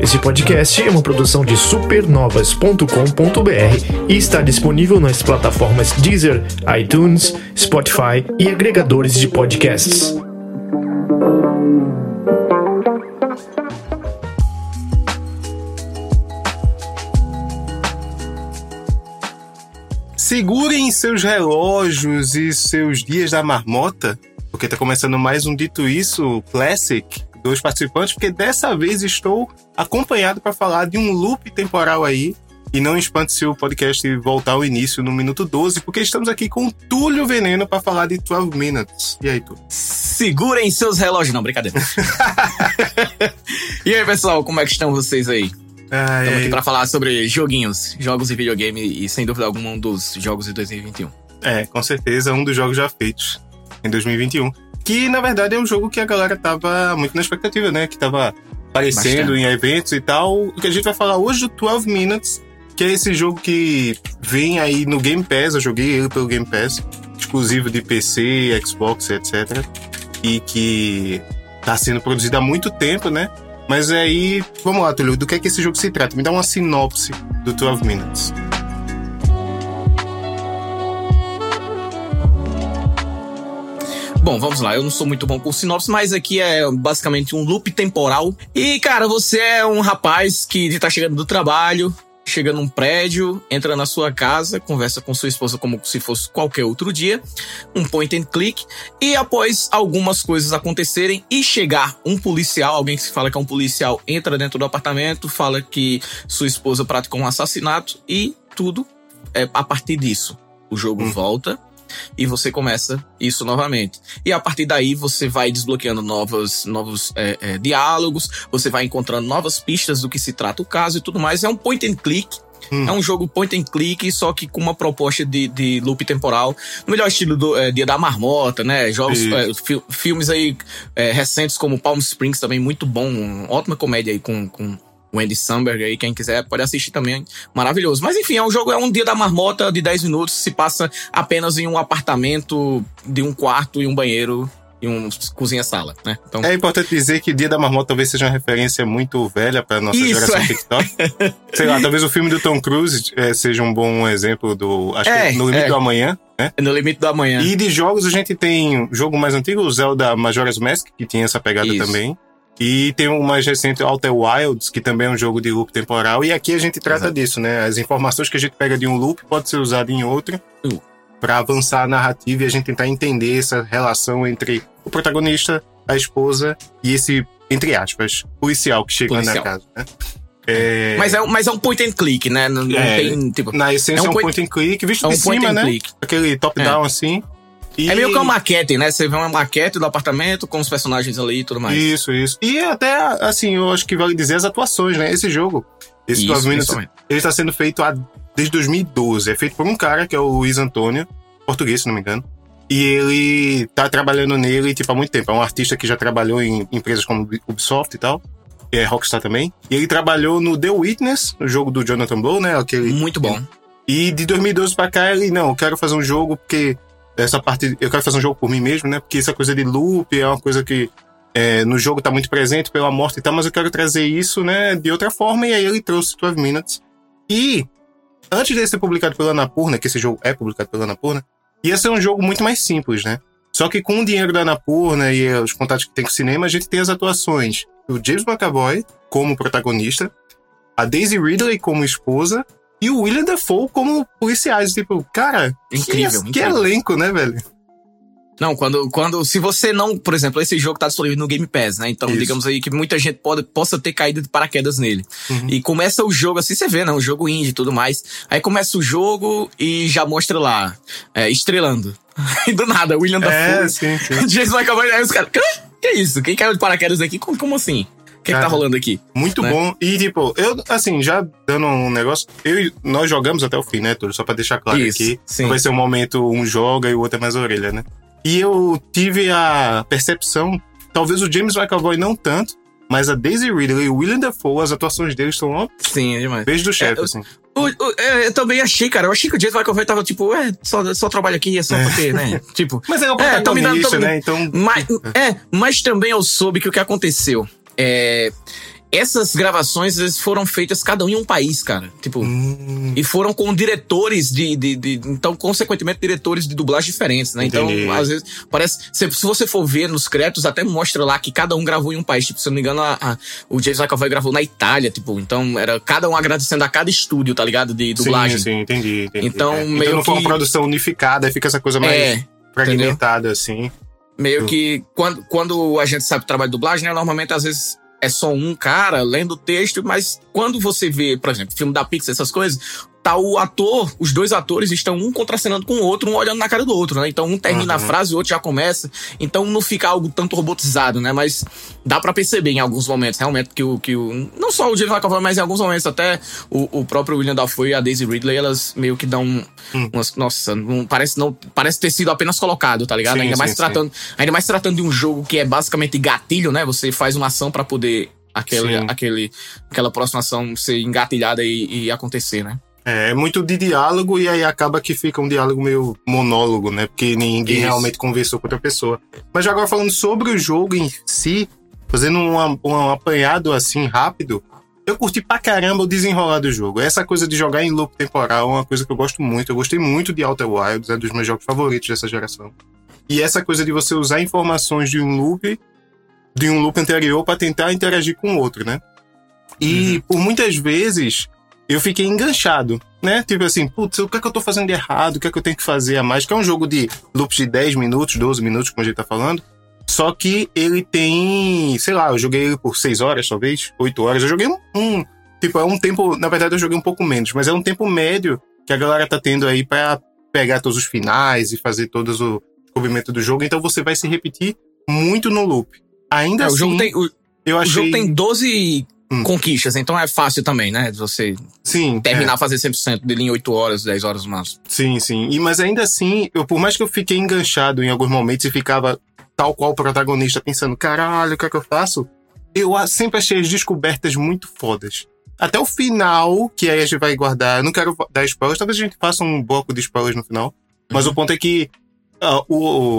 Esse podcast é uma produção de supernovas.com.br e está disponível nas plataformas Deezer, iTunes, Spotify e agregadores de podcasts. Segurem seus relógios e seus dias da marmota, porque está começando mais um Dito Isso Classic. Dois participantes, porque dessa vez estou acompanhado para falar de um loop temporal aí. E não espante se o podcast voltar ao início no minuto 12, porque estamos aqui com o Túlio Veneno para falar de 12 Minutes. E aí, Túlio? Segurem seus relógios. Não, brincadeira. E aí, pessoal, como é que estão vocês aí? Estamos aqui para falar sobre joguinhos, jogos e videogame, e sem dúvida alguma um dos jogos de 2021. É, com certeza, um dos jogos já feitos em 2021. Que, na verdade, é um jogo que a galera tava muito na expectativa, né? Que tava aparecendo em eventos e tal. O que a gente vai falar hoje do 12 Minutes, que é esse jogo que vem aí no Game Pass. Eu joguei ele pelo Game Pass, exclusivo de PC, Xbox, etc. E que tá sendo produzido há muito tempo, né? Mas aí, vamos lá, Túlio, do que é que esse jogo se trata? Me dá uma sinopse do 12 Minutes. Bom, vamos lá, eu não sou muito bom com sinopse, mas aqui é basicamente um loop temporal. E, cara, você é um rapaz que tá chegando do trabalho, chega num prédio, entra na sua casa, conversa com sua esposa como se fosse qualquer outro dia, um point and click, e após algumas coisas acontecerem e chegar um policial, alguém que se fala que é um policial, entra dentro do apartamento, fala que sua esposa praticou um assassinato e tudo é a partir disso. O jogo volta. E você começa isso novamente. E a partir daí você vai desbloqueando novos diálogos, você vai encontrando novas pistas do que se trata o caso e tudo mais. É um point and click. É um jogo point and click, só que com uma proposta de loop temporal, no melhor estilo do Dia da Marmota, né? Filmes aí recentes como Palm Springs também, muito bom. Ótima comédia aí com o Andy Samberg aí, quem quiser pode assistir também, maravilhoso. Mas enfim, é um jogo, é um Dia da Marmota de 10 minutos, se passa apenas em um apartamento de um quarto e um banheiro e uma cozinha-sala, né? Então... É importante dizer que Dia da Marmota talvez seja uma referência muito velha pra nossa geração TikTok. Sei lá, talvez o filme do Tom Cruise seja um bom exemplo do... Acho que No Limite do Amanhã, né? No Limite do Amanhã. E de jogos, a gente tem jogo mais antigo, o Zelda Majora's Mask, que tinha essa pegada também. E tem o mais recente, Outer Wilds, que também é um jogo de loop temporal. E aqui a gente trata disso, né? As informações que a gente pega de um loop pode ser usada em outro para avançar a narrativa e a gente tentar entender essa relação entre o protagonista, a esposa e esse, entre aspas, policial que chega na casa, né? Mas é um point and click, né? Na essência é um point and click, visto de cima, né? Aquele top-down assim. E... É meio que uma maquete, né? Você vê uma maquete do apartamento com os personagens ali e tudo mais. Isso. E até, assim, eu acho que vale dizer as atuações, né? Esse jogo, esse 12 Minutes, ele tá sendo feito desde 2012. É feito por um cara que é o Luís António, português, se não me engano. E ele tá trabalhando nele, tipo, há muito tempo. É um artista que já trabalhou em empresas como Ubisoft e tal. É Rockstar também. E ele trabalhou no The Witness, no jogo do Jonathan Blow, né? Aquele... Muito bom. E de 2012 pra cá, ele, não, eu quero fazer um jogo porque... Essa parte, eu quero fazer um jogo por mim mesmo, né? Porque essa coisa de loop é uma coisa que no jogo tá muito presente pela morte e tal, mas eu quero trazer isso, né? De outra forma, e aí ele trouxe 12 Minutes. E antes de ser publicado pela Annapurna, que esse jogo é publicado pela Annapurna, ia ser um jogo muito mais simples, né? Só que com o dinheiro da Annapurna e os contatos que tem com o cinema, a gente tem as atuações do James McAvoy como protagonista, a Daisy Ridley como esposa, e o William Dafoe como policiais, tipo, cara, incrível. Que elenco, né, velho? Não, quando se você não, por exemplo, esse jogo tá disponível no Game Pass, né? Então, digamos aí que muita gente possa ter caído de paraquedas nele. E começa o jogo, assim você vê, né? Um jogo indie e tudo mais. Aí começa o jogo e já mostra lá, estrelando. Do nada, William Dafoe. Sim. James McAvoy, aí os caras, que é isso? Quem caiu de paraquedas aqui? Como assim? O que tá rolando aqui? Muito bom. E, tipo, eu, assim, já dando um negócio... Nós jogamos até o fim, né, Túlio? Só pra deixar claro aqui. Não vai ser um momento, um joga e o outro é mais a orelha, né? E eu tive a percepção... Talvez o James McAvoy não tanto, mas a Daisy Ridley e o William Dafoe, as atuações deles estão... Sim, é demais. Beijo do chefe, assim. Eu também achei, cara. Eu achei que o James McAvoy tava, tipo, só trabalho aqui, é só porque, né? Tipo... Mas é o protagonista, né? Então... Mas também eu soube que o que aconteceu... essas gravações, eles foram feitas cada um em um país, cara. Tipo, e foram com diretores de então, consequentemente, diretores de dublagem diferentes, né? Entendi. Então, às vezes, parece... Se você for ver nos créditos, até mostra lá que cada um gravou em um país. Tipo, se eu não me engano, o James McAvoy gravou na Itália, tipo. Então, era cada um agradecendo a cada estúdio, tá ligado? De dublagem. Sim, entendi. Então, é. Meio então, não foi uma produção unificada, fica essa coisa mais fragmentada, assim. Meio que... Quando a gente sabe o trabalho de dublagem, né? Normalmente, às vezes... é só um cara lendo o texto, mas quando você vê, por exemplo, filme da Pixar, essas coisas, tá o ator, os dois atores estão um contracenando com o outro, um olhando na cara do outro, né? Então um termina a frase, o outro já começa. Então não fica algo tanto robotizado, né? Mas dá pra perceber em alguns momentos, realmente, que o não só o James McAvoy, mas em alguns momentos até o próprio William Dafoe e a Daisy Ridley, elas meio que dão umas... Nossa, parece ter sido apenas colocado, tá ligado? Sim, ainda mais tratando de um jogo que é basicamente gatilho, né? Você faz uma ação pra poder aquela próxima ação ser engatilhada e acontecer, né? É muito de diálogo e aí acaba que fica um diálogo meio monólogo, né? Porque ninguém realmente conversou com outra pessoa. Mas agora falando sobre o jogo em si, fazendo um apanhado assim rápido, eu curti pra caramba o desenrolar do jogo. Essa coisa de jogar em loop temporal é uma coisa que eu gosto muito. Eu gostei muito de Outer Wilds, é um dos meus jogos favoritos dessa geração. E essa coisa de você usar informações de um loop anterior pra tentar interagir com o outro, né? E por muitas vezes... eu fiquei enganchado, né? Tipo assim, putz, o que é que eu tô fazendo de errado? O que é que eu tenho que fazer a mais? Que é um jogo de loops de 10 minutos, 12 minutos, como a gente tá falando. Só que ele tem... sei lá, eu joguei ele por 6 horas, talvez. 8 horas. Eu joguei tipo, é um tempo... na verdade, eu joguei um pouco menos. Mas é um tempo médio que a galera tá tendo aí pra pegar todos os finais e fazer todo o descobrimento do jogo. Então você vai se repetir muito no loop. Ainda assim... O jogo tem 12... conquistas, então é fácil também, né? Você terminar a fazer 100% dele em 8 horas, 10 horas no máximo. Sim. Mas ainda assim, por mais que eu fiquei enganchado em alguns momentos e ficava tal qual o protagonista pensando, caralho, o que é que eu faço? Eu sempre achei as descobertas muito fodas. Até o final, que aí a gente vai guardar... eu não quero dar spoilers, talvez a gente faça um bloco de spoilers no final. Mas o ponto é que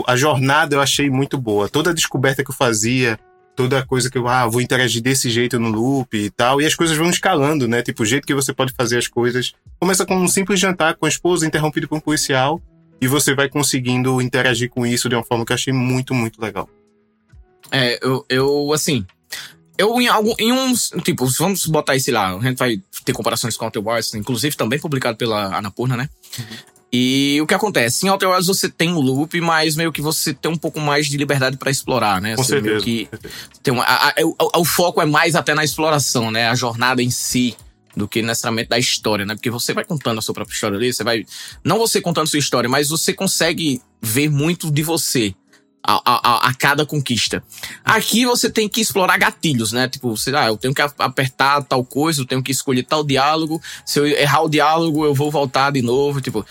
a jornada eu achei muito boa. Toda a descoberta que eu fazia... toda a coisa que eu vou interagir desse jeito no loop e tal, e as coisas vão escalando, né? Tipo, o jeito que você pode fazer as coisas. Começa com um simples jantar com a esposa, interrompido por um policial, e você vai conseguindo interagir com isso de uma forma que eu achei muito, muito legal. É, eu em uns... tipo, vamos botar aí, sei lá, a gente vai ter comparações com Outer Wilds, inclusive também publicado pela Annapurna, né? E o que acontece? Em Outer Wilds você tem um loop, mas meio que você tem um pouco mais de liberdade pra explorar, né? Com certeza. Meio que tem o foco é mais até na exploração, né? A jornada em si, do que necessariamente da história, né? Porque você vai contando a sua própria história ali, você vai... não você contando a sua história, mas você consegue ver muito de você a cada conquista. Aqui você tem que explorar gatilhos, né? Tipo, sei lá, eu tenho que apertar tal coisa, eu tenho que escolher tal diálogo. Se eu errar o diálogo, eu vou voltar de novo. Tipo,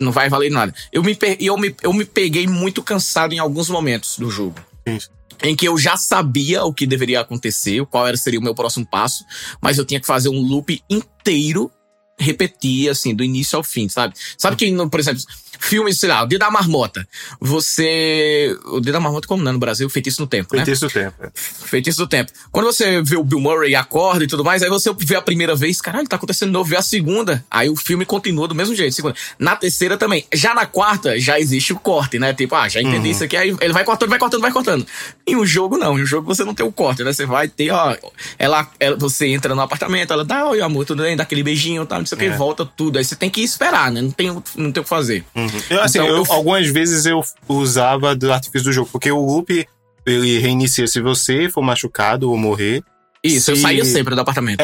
não vai valer nada. Eu me peguei muito cansado em alguns momentos do jogo. Isso. Em que eu já sabia o que deveria acontecer, qual seria o meu próximo passo, mas eu tinha que fazer um loop inteiro, repetir, assim, do início ao fim, sabe? Sabe que, por exemplo, filmes, sei lá, O Dia da Marmota. O Dia da Marmota, como não no Brasil? Feitiço no Tempo, Feitiço, né? Feitiço do Tempo. Quando você vê o Bill Murray acorda e tudo mais, aí você vê a primeira vez, caralho, tá acontecendo de novo, vê a segunda, aí o filme continua do mesmo jeito. Segunda. Na terceira também. Já na quarta, já existe o corte, né? Tipo, já entendi isso aqui, aí ele vai cortando. E o jogo não. Em um jogo você não tem o corte, né? Você vai ter, você entra no apartamento, ela dá, oi amor, tudo bem, dá aquele beijinho, tal, não sei o que, volta tudo. Aí você tem que esperar, né? Não tem o que fazer. Eu algumas vezes eu usava do artifício do jogo, porque o loop ele reinicia se você for machucado ou morrer. Isso, eu saía sempre do apartamento.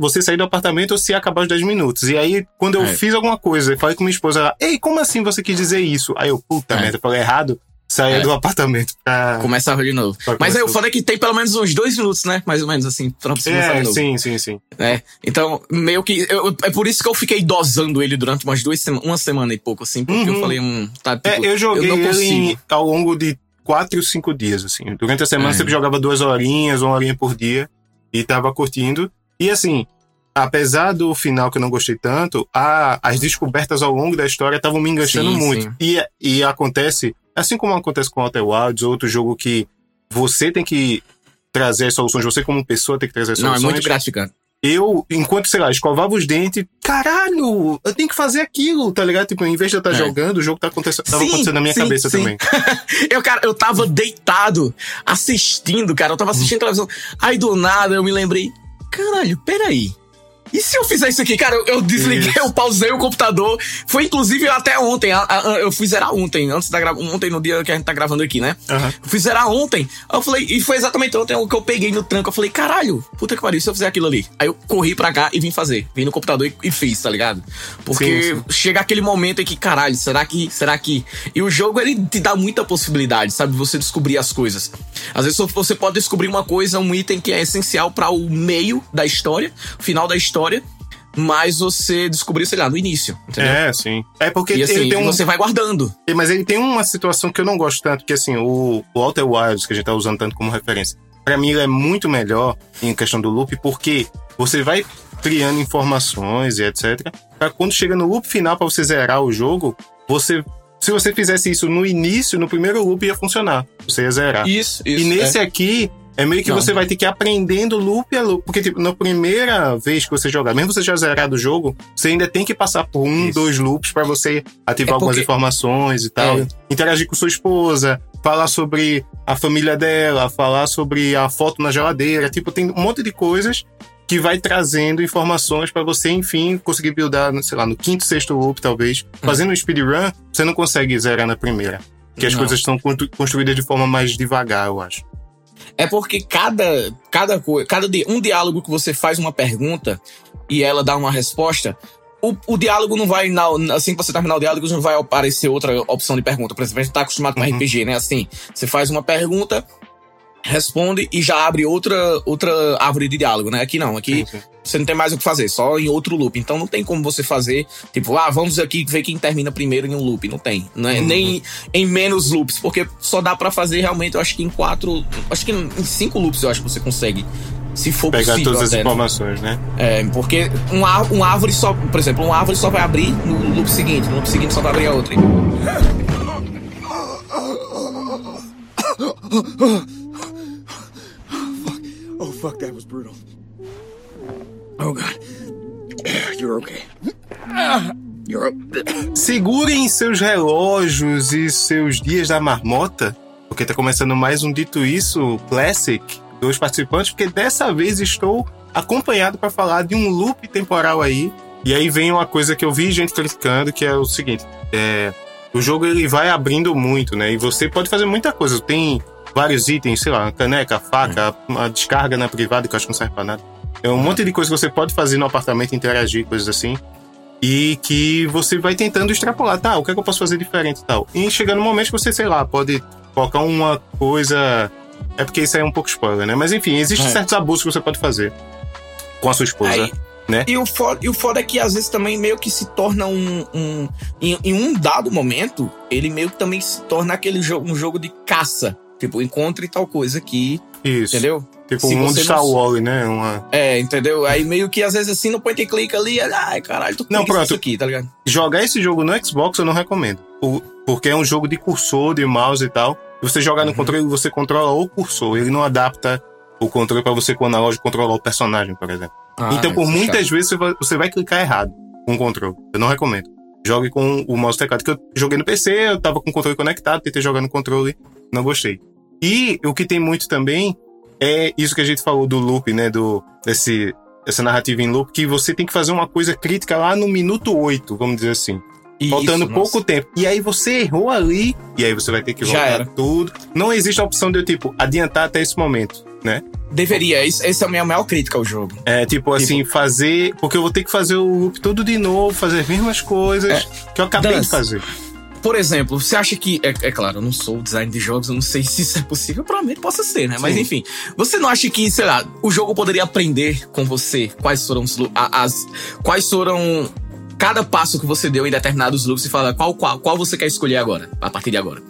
Você sair do apartamento ou se acabar os 10 minutos. E aí, quando eu fiz alguma coisa, eu falei com minha esposa, ela, ei, como assim você quis dizer isso? Aí eu, puta merda, eu falei errado. Saia do apartamento pra... começava de novo. Mas aí o foda é que tem pelo menos uns 2 minutos, né? Mais ou menos, assim, pra você começar de novo. Sim. Então, meio que... é por isso que eu fiquei dosando ele durante umas 2 semanas... uma semana e pouco, assim. Porque eu falei... tipo, eu joguei eu não consigo. Ele ao longo de 4 ou 5 dias, assim. Durante a semana, eu sempre jogava 2 horinhas, 1 horinha por dia. E tava curtindo. E, assim, apesar do final que eu não gostei tanto, as descobertas ao longo da história estavam me enganchando muito. E acontece... assim como acontece com Outer Wilds, outro jogo que você tem que trazer as soluções. Você, como pessoa, tem que trazer as soluções. Não, é muito gratificante. Eu, enquanto, sei lá, escovava os dentes, caralho, eu tenho que fazer aquilo, tá ligado? Tipo, em vez de eu estar jogando, o jogo tava acontecendo na minha cabeça também. Cara, eu tava deitado, assistindo, cara, eu tava assistindo televisão. Aí, do nada, eu me lembrei, caralho, peraí. E se eu fizer isso aqui? Cara, eu desliguei, eu pausei o computador. Foi, inclusive, até ontem. Eu fui zerar ontem, antes da ontem, no dia que a gente tá gravando aqui, né? Uhum. Eu fui zerar ontem. Eu falei, e foi exatamente ontem o que eu peguei no tranco. Eu falei, caralho, puta que pariu, se eu fizer aquilo ali. Aí eu corri pra cá e vim fazer. Vim no computador e fiz, tá ligado? Porque chega aquele momento em que, caralho, será que... E o jogo, ele te dá muita possibilidade, sabe? Você descobrir as coisas. Às vezes você pode descobrir uma coisa, um item que é essencial pra o meio da história, final da história, mas você descobriu, sei lá, no início, entendeu? É, sim. É porque assim, ele tem você vai guardando. Mas ele tem uma situação que eu não gosto tanto, que assim, o Outer Wilds, que a gente tá usando tanto como referência, pra mim ele é muito melhor em questão do loop, porque você vai criando informações e etc, pra quando chega no loop final pra você zerar o jogo, você... Se você fizesse isso no início, no primeiro loop ia funcionar. Você ia zerar. Isso. E nesse aqui... É meio que você vai ter que ir aprendendo loop a loop. Porque, tipo, na primeira vez que você jogar, mesmo você já zerado o jogo, você ainda tem que passar por dois loops pra você ativar algumas informações e tal. É. Interagir com sua esposa, falar sobre a família dela, falar sobre a foto na geladeira. Tipo, tem um monte de coisas que vai trazendo informações pra você, enfim, conseguir buildar, sei lá, no quinto, sexto loop, talvez. Fazendo um speedrun, você não consegue zerar na primeira. Porque as coisas estão construídas de forma mais devagar, eu acho. É porque um diálogo que você faz uma pergunta e ela dá uma resposta, o diálogo não vai, assim que você terminar o diálogo, não vai aparecer outra opção de pergunta. Por exemplo, a gente tá acostumado com RPG, né? Assim, você faz uma pergunta, responde e já abre outra árvore de diálogo, né? Aqui não, aqui você não tem mais o que fazer, só em outro loop. Então não tem como você fazer, tipo, vamos aqui ver quem termina primeiro em um loop. Não tem, né? Nem em menos loops, porque só dá pra fazer realmente, eu acho que em 4, acho que em 5 loops eu acho que você consegue, se for possível. Pegar todas as informações, né? É, porque uma árvore só, por exemplo, uma árvore só vai abrir no loop seguinte, só vai abrir a outra. Oh, fuck, that was brutal. Oh, God. You're okay. You're okay. Segurem seus relógios e seus dias da marmota, porque tá começando mais um Dito Isso Classic, dos participantes, porque dessa vez estou acompanhado para falar de um loop temporal aí. E aí vem uma coisa que eu vi gente criticando, que é o seguinte, o jogo ele vai abrindo muito, né? E você pode fazer muita coisa, tem... vários itens, sei lá, caneca, faca, uma descarga na privada, que eu acho que não serve pra nada. É um monte de coisa que você pode fazer no apartamento, interagir, coisas assim. E que você vai tentando extrapolar, tá, o que é que eu posso fazer diferente e tal. E chegando no momento que você, sei lá, pode colocar uma coisa... É porque isso aí é um pouco spoiler, né? Mas enfim, existem certos abusos que você pode fazer com a sua esposa, aí, né? E o foda é que às vezes também meio que se torna um em um dado momento, ele meio que também se torna aquele jogo, um jogo de caça. Tipo, encontre tal coisa aqui. Isso. Entendeu? Tipo, o mundo está Wall-E, né? É, entendeu? Aí meio que às vezes assim, no point and click ali, ai caralho, tu clica isso aqui, tá ligado? Jogar esse jogo no Xbox eu não recomendo. Porque é um jogo de cursor, de mouse e tal. Você jogar no controle, você controla o cursor. Ele não adapta o controle pra você com o analógico controlar o personagem, por exemplo. Então, por muitas vezes, você vai clicar errado com o controle. Eu não recomendo. Jogue com o mouse teclado. Que eu joguei no PC, eu tava com o controle conectado, tentei jogar no controle. Não gostei. E o que tem muito também é isso que a gente falou do loop, né? Dessa narrativa em loop, que você tem que fazer uma coisa crítica lá no minuto 8, vamos dizer assim. Isso, faltando pouco tempo. E aí você errou ali, e aí você vai ter que voltar tudo. Não existe a opção de eu, tipo, adiantar até esse momento, né? Deveria. Essa é a minha maior crítica ao jogo. É, tipo assim, fazer... Porque eu vou ter que fazer o loop todo de novo, fazer as mesmas coisas que eu acabei de fazer. Por exemplo, você acha que... É claro, eu não sou designer de jogos, eu não sei se isso é possível. Provavelmente possa ser, né? Sim. Mas enfim, você não acha que, sei lá, o jogo poderia aprender com você quais foram cada passo que você deu em determinados loops e falar qual você quer escolher agora, a partir de agora?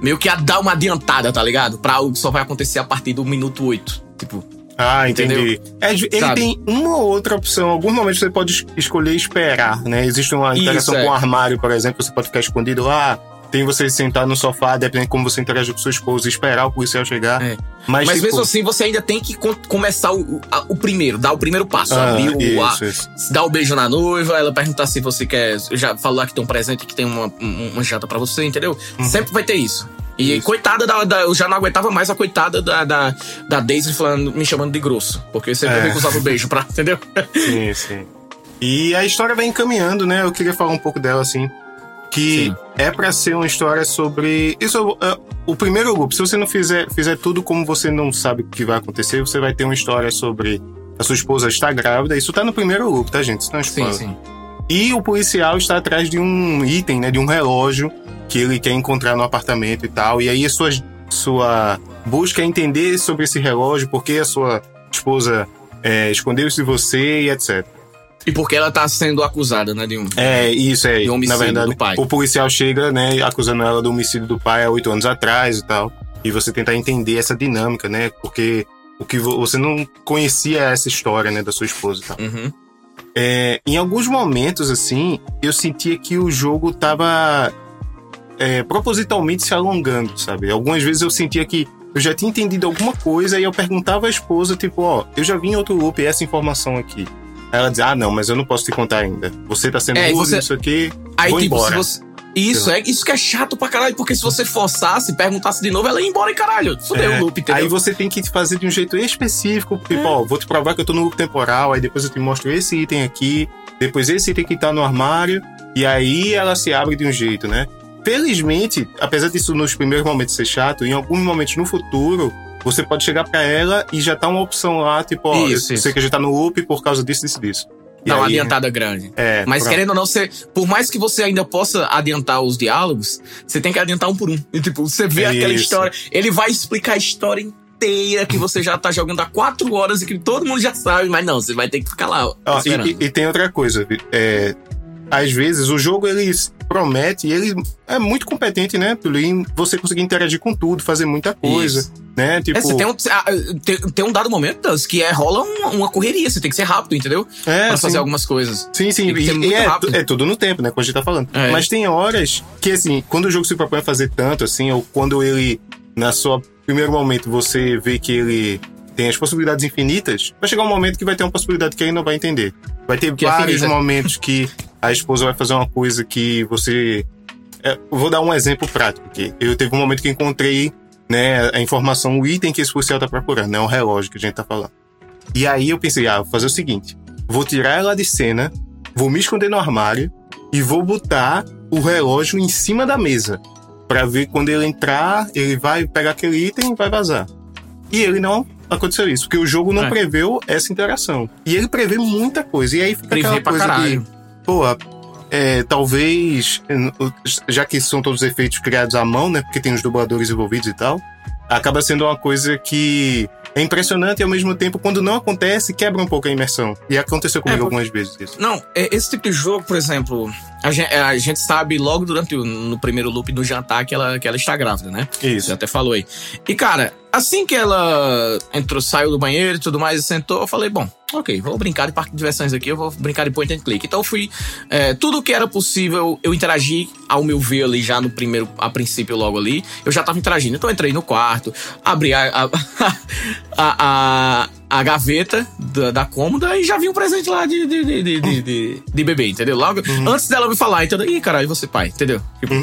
Meio que a dar uma adiantada, tá ligado? Pra algo que só vai acontecer a partir do minuto 8, tipo... Ah, entendi. Ele tem uma ou outra opção. Alguns momentos você pode escolher esperar, né? Existe uma interação com o armário, por exemplo, você pode ficar escondido lá. Tem você sentar no sofá, dependendo de como você interagir com sua esposa, esperar o policial chegar. É. Mas tipo, mesmo assim, você ainda tem que começar o primeiro, dar o primeiro passo. Abrir dar o beijo na noiva, ela perguntar se você quer já falar que tem um presente, que tem uma janta pra você, entendeu? Uhum. Sempre vai ter isso. E isso. Coitada eu já não aguentava mais a coitada da Daisy me chamando de grosso. Porque eu sempre recusava o beijo pra, entendeu? Sim, sim. E a história vai encaminhando, né? Eu queria falar um pouco dela, assim. Que sim. É pra ser uma história sobre... Isso é o primeiro loop. Se você não fizer tudo como você não sabe o que vai acontecer, você vai ter uma história sobre a sua esposa está grávida. Isso tá no primeiro loop, tá, gente? Isso não é spoiler. Sim, sim. E o policial está atrás de um item, né? De um relógio que ele quer encontrar no apartamento e tal. E aí a sua busca é entender sobre esse relógio, porque a sua esposa escondeu-se de você e etc. E porque ela tá sendo acusada, né, de um... De um homicídio, na verdade, do pai. O policial chega, né, acusando ela do homicídio do pai há 8 anos atrás e tal. E você tentar entender essa dinâmica, né? Porque o que você não conhecia essa história, né, da sua esposa e tal. Uhum. Em alguns momentos, assim, eu sentia que o jogo tava propositalmente se alongando, sabe? Algumas vezes eu sentia que eu já tinha entendido alguma coisa e eu perguntava à esposa, tipo, eu já vi em outro loop essa informação aqui. Ela diz, não, mas eu não posso te contar ainda. Você tá sendo burro, isso aqui, aí, vou tipo, embora. Isso que é chato pra caralho, porque se você forçasse, perguntasse de novo, ela ia embora e caralho, fudeu o loop, entendeu? Aí você tem que fazer de um jeito específico, tipo, vou te provar que eu tô no loop temporal, aí depois eu te mostro esse item aqui, depois esse item que tá no armário, e aí ela se abre de um jeito, né? Felizmente, apesar disso nos primeiros momentos ser chato, em alguns momentos no futuro... Você pode chegar pra ela e já tá uma opção lá, tipo, sei que a gente tá no loop por causa disso. Dá uma adiantada grande. Mas querendo ou não, você, por mais que você ainda possa adiantar os diálogos, você tem que adiantar um por um. E, tipo, você vê aquela história, ele vai explicar a história inteira que você já tá jogando há 4 horas e que todo mundo já sabe, mas não, você vai ter que ficar lá esperando. E tem outra coisa, às vezes o jogo ele promete, ele é muito competente, né, Túlio? Você conseguir interagir com tudo, fazer muita coisa, né? Tipo... Tem um dado momento, Deus, que rola uma correria, você tem que ser rápido, entendeu? Pra fazer algumas coisas. Sim, sim. É tudo no tempo, né? Quando a gente tá falando. Mas tem horas que, assim, quando o jogo se propõe a fazer tanto, assim, ou quando ele, na sua primeiro momento, você vê que ele tem as possibilidades infinitas, vai chegar um momento que vai ter uma possibilidade que aí não vai entender. Vai ter que vários momentos que... A esposa vai fazer uma coisa que você... Vou dar um exemplo prático aqui. Eu teve um momento que encontrei, né, a informação, o item que esse policial tá procurando, né, o relógio que a gente tá falando. E aí eu pensei, vou fazer o seguinte, vou tirar ela de cena, vou me esconder no armário e vou botar o relógio em cima da mesa pra ver quando ele entrar, ele vai pegar aquele item e vai vazar. E ele não... Aconteceu isso, porque o jogo não preveu essa interação. E ele prevê muita coisa. E aí fica aquela coisa de... talvez, já que são todos efeitos criados à mão, né, porque tem os dubladores envolvidos e tal, acaba sendo uma coisa que é impressionante e ao mesmo tempo, quando não acontece, quebra um pouco a imersão. E aconteceu comigo algumas vezes isso. Não, esse tipo de jogo, por exemplo, a gente sabe logo durante no primeiro loop do jantar que ela está grávida, né? Isso. Você até falou aí. E cara, assim que ela saiu do banheiro e tudo mais, sentou, eu falei, bom, ok, vou brincar de parque de diversões aqui, eu vou brincar de point and click. Então eu fui, tudo que era possível, eu interagi ao meu ver ali já no primeiro, a princípio logo ali, eu já tava interagindo. Então eu entrei no quarto, abri a gaveta da cômoda e já vi um presente lá de bebê, entendeu? Logo, antes dela me falar, entendeu? Ih, caralho, você pai, entendeu? Tipo,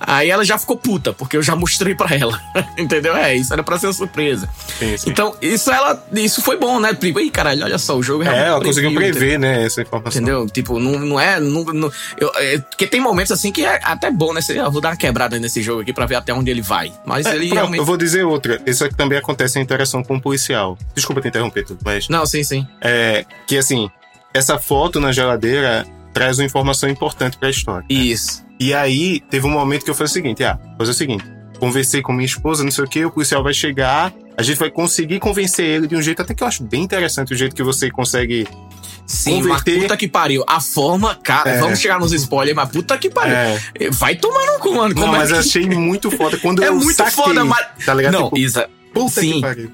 aí ela já ficou puta, porque eu já mostrei pra ela, entendeu? Isso era pra ser uma surpresa. Sim, sim. Então, isso foi bom, né? Tipo, ih, caralho, olha só, o jogo realmente ela conseguiu prever, entendeu? Né, essa informação. Entendeu? Tipo, porque tem momentos assim que é até bom, né? Eu vou dar uma quebrada nesse jogo aqui pra ver até onde ele vai. Mas ele realmente... Eu vou dizer outra. Isso aqui também acontece em interação com o policial. Desculpa te interromper, tudo, mas... Não, sim, sim. Que assim, essa foto na geladeira traz uma informação importante pra história. Isso. Né? E aí, teve um momento que eu falei o seguinte, conversei com minha esposa, não sei o que, o policial vai chegar, a gente vai conseguir convencer ele de um jeito, até que eu acho bem interessante o jeito que você consegue... Sim, converter. Mas puta que pariu. A forma, cara, vamos chegar nos spoilers, mas puta que pariu. Vai tomar no cu, mano. Não, mas achei muito foda. Quando eu muito saquei, foda, mas... Tá ligado? Não, tipo, Isa, puta que pariu.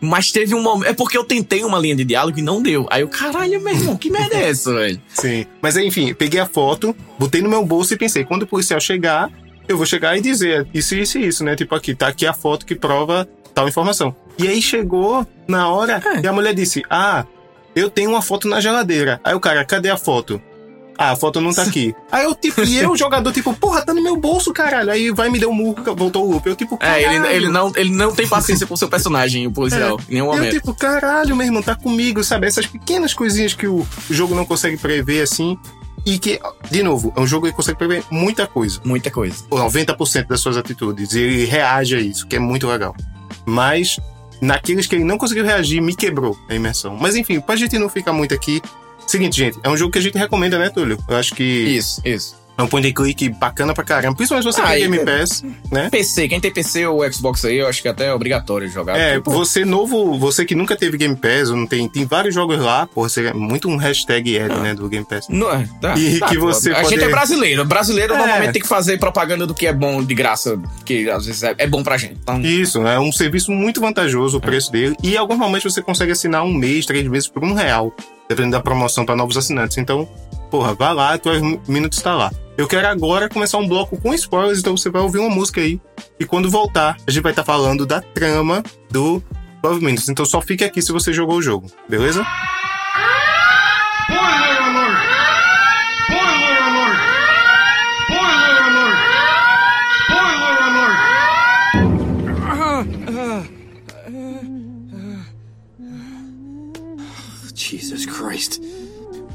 Mas teve um momento... porque eu tentei uma linha de diálogo e não deu. Aí eu, caralho, meu irmão, que merda é essa, velho? Sim. Mas enfim, peguei a foto, botei no meu bolso e pensei, quando o policial chegar, eu vou chegar e dizer isso e isso, né? Tipo, aqui, tá aqui a foto que prova tal informação. E aí chegou na hora e a mulher disse, eu tenho uma foto na geladeira. Aí o cara, cadê a foto? A foto não tá aqui. Aí eu, tipo, e eu, jogador, tipo, porra, tá no meu bolso, caralho. Aí vai me deu um murro, voltou o loop. Eu, tipo, caralho. Ele não tem paciência com o seu personagem, o policial, em nenhum momento. Eu, tipo, caralho, meu irmão, tá comigo, sabe? Essas pequenas coisinhas que o jogo não consegue prever, assim. E que, de novo, é um jogo que consegue prever muita coisa. Muita coisa. 90% das suas atitudes. E ele reage a isso, que é muito legal. Mas, naqueles que ele não conseguiu reagir, me quebrou a imersão. Mas, enfim, pra gente não ficar muito aqui... Seguinte, gente, é um jogo que a gente recomenda, né, Túlio? Eu acho que... Isso. É um point and click bacana pra caramba. Principalmente você tem Game Pass, né? PC, quem tem PC ou Xbox aí, eu acho que até é obrigatório jogar. É, porque, você novo, você que nunca teve Game Pass, não tem vários jogos lá, porra, seria muito um hashtag ad, né, do Game Pass. Não é, tá. E que você a gente é brasileiro. Brasileiro normalmente tem que fazer propaganda do que é bom de graça, que às vezes é bom pra gente. Então... Isso, é um serviço muito vantajoso o preço dele. E alguns momentos você consegue assinar um mês, 3 meses por R$1. Dependendo da promoção para novos assinantes. Então, porra, vai lá, 12 Minutes tá lá. Eu quero agora começar um bloco com spoilers, então você vai ouvir uma música aí. E quando voltar, a gente vai estar falando da trama do 12 Minutes. Então só fique aqui se você jogou o jogo, beleza? Jesus Christ.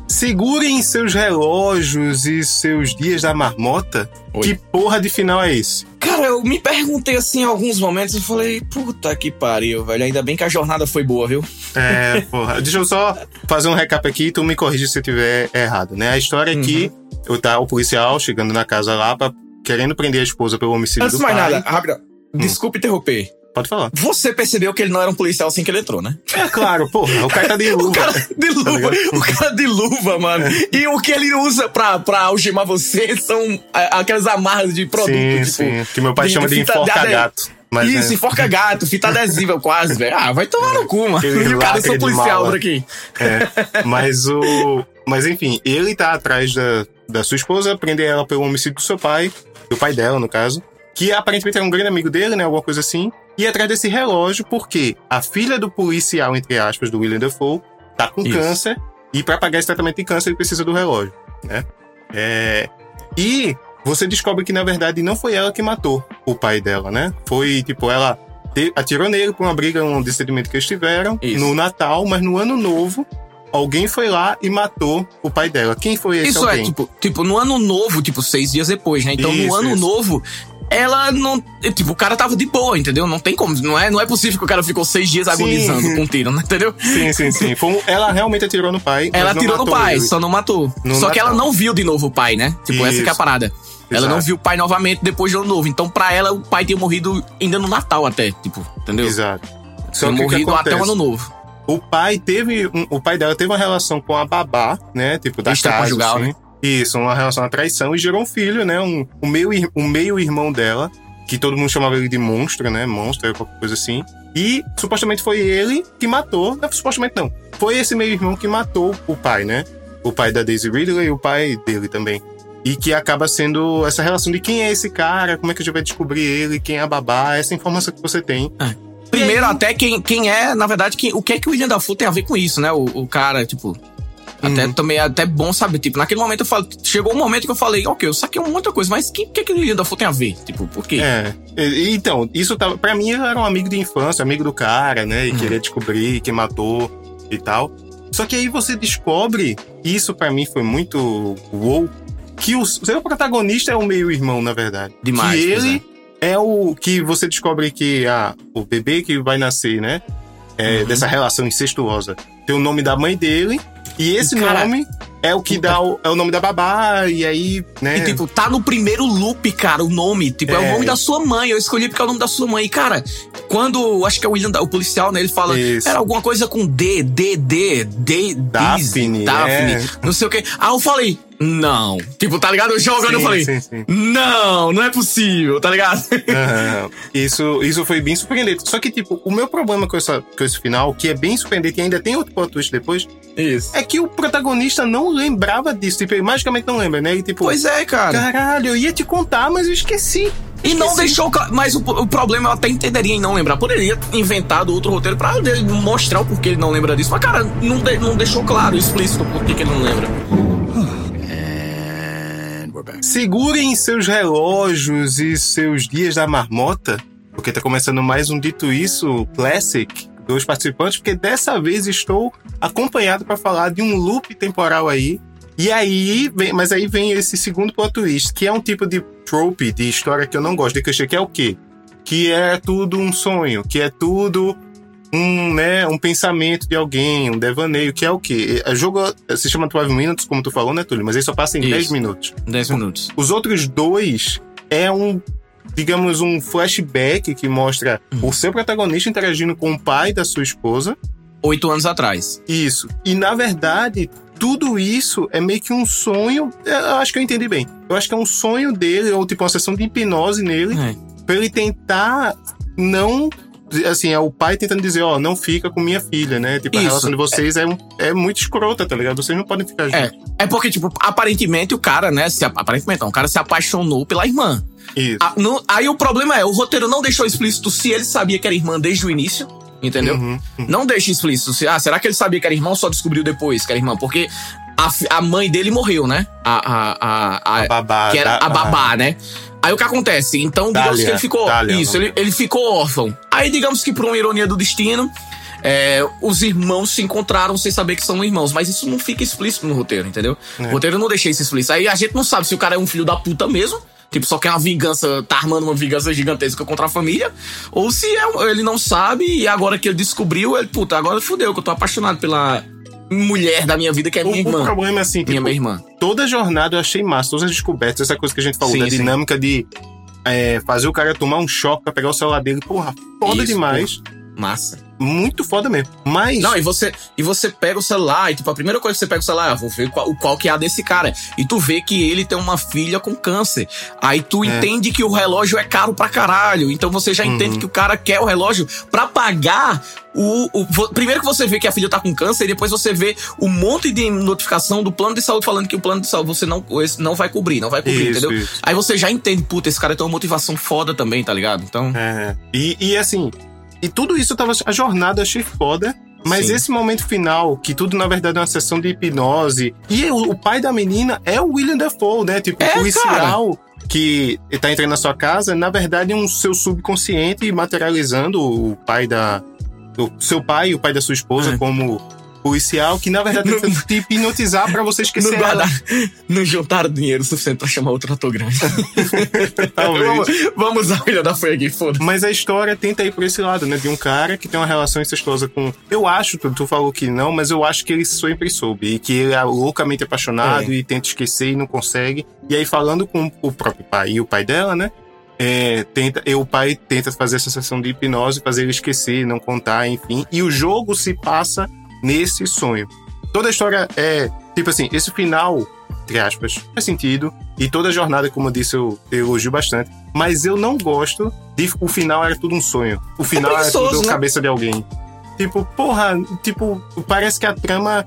Segurem seus relógios e seus dias da marmota. Oi. Que porra de final é esse? Cara, eu me perguntei assim em alguns momentos e falei, puta que pariu, velho. Ainda bem que a jornada foi boa, viu? É, porra. Deixa eu só fazer um recap aqui e tu me corrige se eu tiver errado, né? A história é que o policial chegando na casa lá, querendo prender a esposa pelo homicídio do pai. Antes de mais nada, rápido. Desculpa interromper. Pode falar. Você percebeu que ele não era um policial assim que ele entrou, né? É claro, porra. O cara tá de luva. O cara de luva, mano. E o que ele usa pra algemar você são aquelas amarras de produto. Sim, tipo, sim. Que meu pai chama de enforca-gato. Isso, né? Enforca-gato, fita adesiva quase, velho. Ah, vai tomar no cu, mano. O cara é só policial por aqui. É, mas enfim, ele tá atrás da sua esposa, prender ela pelo homicídio do seu pai, do pai dela, no caso, que aparentemente era um grande amigo dele, né? Alguma coisa assim. E atrás desse relógio, porque a filha do policial, entre aspas, do William Dafoe, tá com câncer, e pra pagar esse tratamento de câncer ele precisa do relógio, né? E você descobre que, na verdade, não foi ela que matou o pai dela, né? Foi, tipo, ela atirou nele por uma briga, um desentendimento que eles tiveram, no Natal, mas no Ano Novo... Alguém foi lá e matou o pai dela. Quem foi esse alguém? Isso é, tipo, no ano novo, tipo, 6 dias depois, né? Então, isso, no ano novo, ela não... Tipo, o cara tava de boa, entendeu? Não tem como, não é possível que o cara ficou 6 dias agonizando com um tiro, né? Entendeu? Sim. Ela realmente atirou no pai. Ela atirou no pai, ele. Só não matou. Só que ela não viu de novo o pai, né? Tipo, isso. Essa que é a parada. Ela não viu o pai novamente depois do ano novo. Então, pra ela, o pai tinha morrido ainda no Natal até, tipo, entendeu? Exato. Só que morrido que até o ano novo. O pai dela teve uma relação com a babá, né? Tipo, da casa, conjugal, assim. Né? Isso, uma relação, uma traição. E gerou um filho, né? Um meio-irmão dela, que todo mundo chamava ele de monstro, né? Monstro, qualquer coisa assim. E, supostamente, foi ele que matou... Não, supostamente não. Foi esse meio-irmão que matou o pai, né? O pai da Daisy Ridley e o pai dele também. E que acaba sendo essa relação de quem é esse cara, como é que a gente vai descobrir ele, quem é a babá, essa informação que você tem... Primeiro, até quem é, na verdade, o que é que o William Dafoe tem a ver com isso, né? O cara, tipo... Até bom saber, tipo, naquele momento chegou um momento que eu falei, ok, eu saquei muita coisa, mas o que é que o William Dafoe tem a ver? Tipo, por quê? Então, isso tava... Pra mim, ele era um amigo de infância, amigo do cara, né? E queria descobrir quem matou e tal. Só que aí você descobre, e isso pra mim foi muito wow, que o seu protagonista é o meio-irmão, na verdade. Demais, que ele... Né? É o que você descobre que o bebê que vai nascer, né? Dessa relação incestuosa. Tem o nome da mãe dele. E esse nome é o que dá o nome da babá. E aí, né? E, tipo, tá no primeiro loop, cara, o nome. Tipo, é o nome da sua mãe. Eu escolhi porque é o nome da sua mãe. E, cara, quando... Acho que é o William, o policial, né? Ele fala... Isso. Era alguma coisa com D, Daphne. Não sei o quê. Aí eu falei... não. Tipo, tá ligado? Eu jogando, eu falei, sim. não é possível, tá ligado? Uhum. Isso foi bem surpreendente. Só que, tipo, o meu problema com esse final, que é bem surpreendente e ainda tem outro plot twist depois, isso. É que o protagonista não lembrava disso. Tipo, ele magicamente não lembra, né? E, tipo, pois é, cara. Caralho, eu ia te contar, mas eu esqueci. E não deixou... Mas o problema eu até entenderia em não lembrar. Poderia ter inventado outro roteiro pra mostrar o porquê ele não lembra disso. Mas, cara, não deixou claro, explícito, o porquê que ele não lembra. Segurem seus relógios e seus dias da marmota, porque tá começando mais um Dito Isso Classic dos participantes, porque dessa vez estou acompanhado pra falar de um loop temporal aí. E aí, mas aí vem esse segundo plot twist, que é um tipo de trope, de história que eu não gosto de clichê, que é o quê? Que é tudo um sonho, que é tudo um pensamento de alguém, um devaneio, que é o quê? O jogo se chama 12 Minutes, como tu falou, né, Túlio? Mas ele só passa em 10 minutos. 10 minutos. Os outros dois é digamos, um flashback que mostra o seu protagonista interagindo com o pai da sua esposa. 8 anos atrás. Isso. E, na verdade... Tudo isso é meio que um sonho. Eu acho que eu entendi bem. Eu acho que é um sonho dele, ou tipo uma sessão de hipnose nele, pra ele tentar não... Assim, é o pai tentando dizer, não fica com minha filha, né? Tipo, isso. A relação de vocês é muito escrota, tá ligado? Vocês não podem ficar juntos. É porque, tipo, aparentemente o cara, né? O cara se apaixonou pela irmã. Isso. Aí o problema é, o roteiro não deixou explícito se ele sabia que era irmã desde o início. Entendeu? Uhum. Não deixa explícito. Será que ele sabia que era irmão ou só descobriu depois que era irmã? Porque a mãe dele morreu, né? A babá. Que era a babá, né? Aí o que acontece? Então, digamos que ele ficou... ele ficou órfão. Aí, digamos que por uma ironia do destino, os irmãos se encontraram sem saber que são irmãos. Mas isso não fica explícito no roteiro, entendeu? O roteiro não deixa isso explícito. Aí a gente não sabe se o cara é um filho da puta mesmo. Tipo, só quer uma vingança, tá armando uma vingança gigantesca contra a família. Ou se ele não sabe, e agora que ele descobriu, ele, puta, agora fudeu, que eu tô apaixonado pela mulher da minha vida, que é minha irmã. O problema é assim, minha irmã. Toda a jornada eu achei massa, todas as descobertas, essa coisa que a gente falou, da dinâmica de fazer o cara tomar um choque pra pegar o celular dele. Porra, foda isso, demais. Porra. Massa. Muito foda mesmo. Mas... Não, e você pega o celular, e tipo, a primeira coisa que você pega o celular vou ver qual que é a desse cara. E tu vê que ele tem uma filha com câncer. Aí tu entende que o relógio é caro pra caralho. Então você já entende que o cara quer o relógio pra pagar primeiro que você vê que a filha tá com câncer, e depois você vê um monte de notificação do plano de saúde falando que o plano de saúde esse não vai cobrir, isso, entendeu? Isso. Aí você já entende, puta, esse cara tem uma motivação foda também, tá ligado? Então... E assim... E tudo isso a jornada eu achei foda, mas esse momento final, que tudo na verdade é uma sessão de hipnose, e o pai da menina é o William Dafoe, né? Tipo, o policial que tá entrando na sua casa, na verdade é um seu subconsciente materializando o pai da... O seu pai e o pai da sua esposa como policial, que na verdade tá tentando te hipnotizar pra você esquecer ela. Não juntaram dinheiro suficiente pra chamar outro ator grande. Vamos usar o William Dafoe aqui, foda-se. Mas a história tenta ir por esse lado, né? De um cara que tem uma relação incestuosa com... Eu acho, tu falou que não, mas eu acho que ele sempre soube. E que ele é loucamente apaixonado e tenta esquecer e não consegue. E aí falando com o próprio pai e o pai dela, né? O pai tenta fazer essa sessão de hipnose, fazer ele esquecer, não contar, enfim. E o jogo se passa... nesse sonho. Toda a história é... Tipo assim, esse final, entre aspas, faz sentido. E toda a jornada, como eu disse, eu elogio bastante. Mas eu não gosto de... O final era tudo um sonho. O final era tudo a cabeça de alguém. Tipo, porra... Tipo, parece que a trama...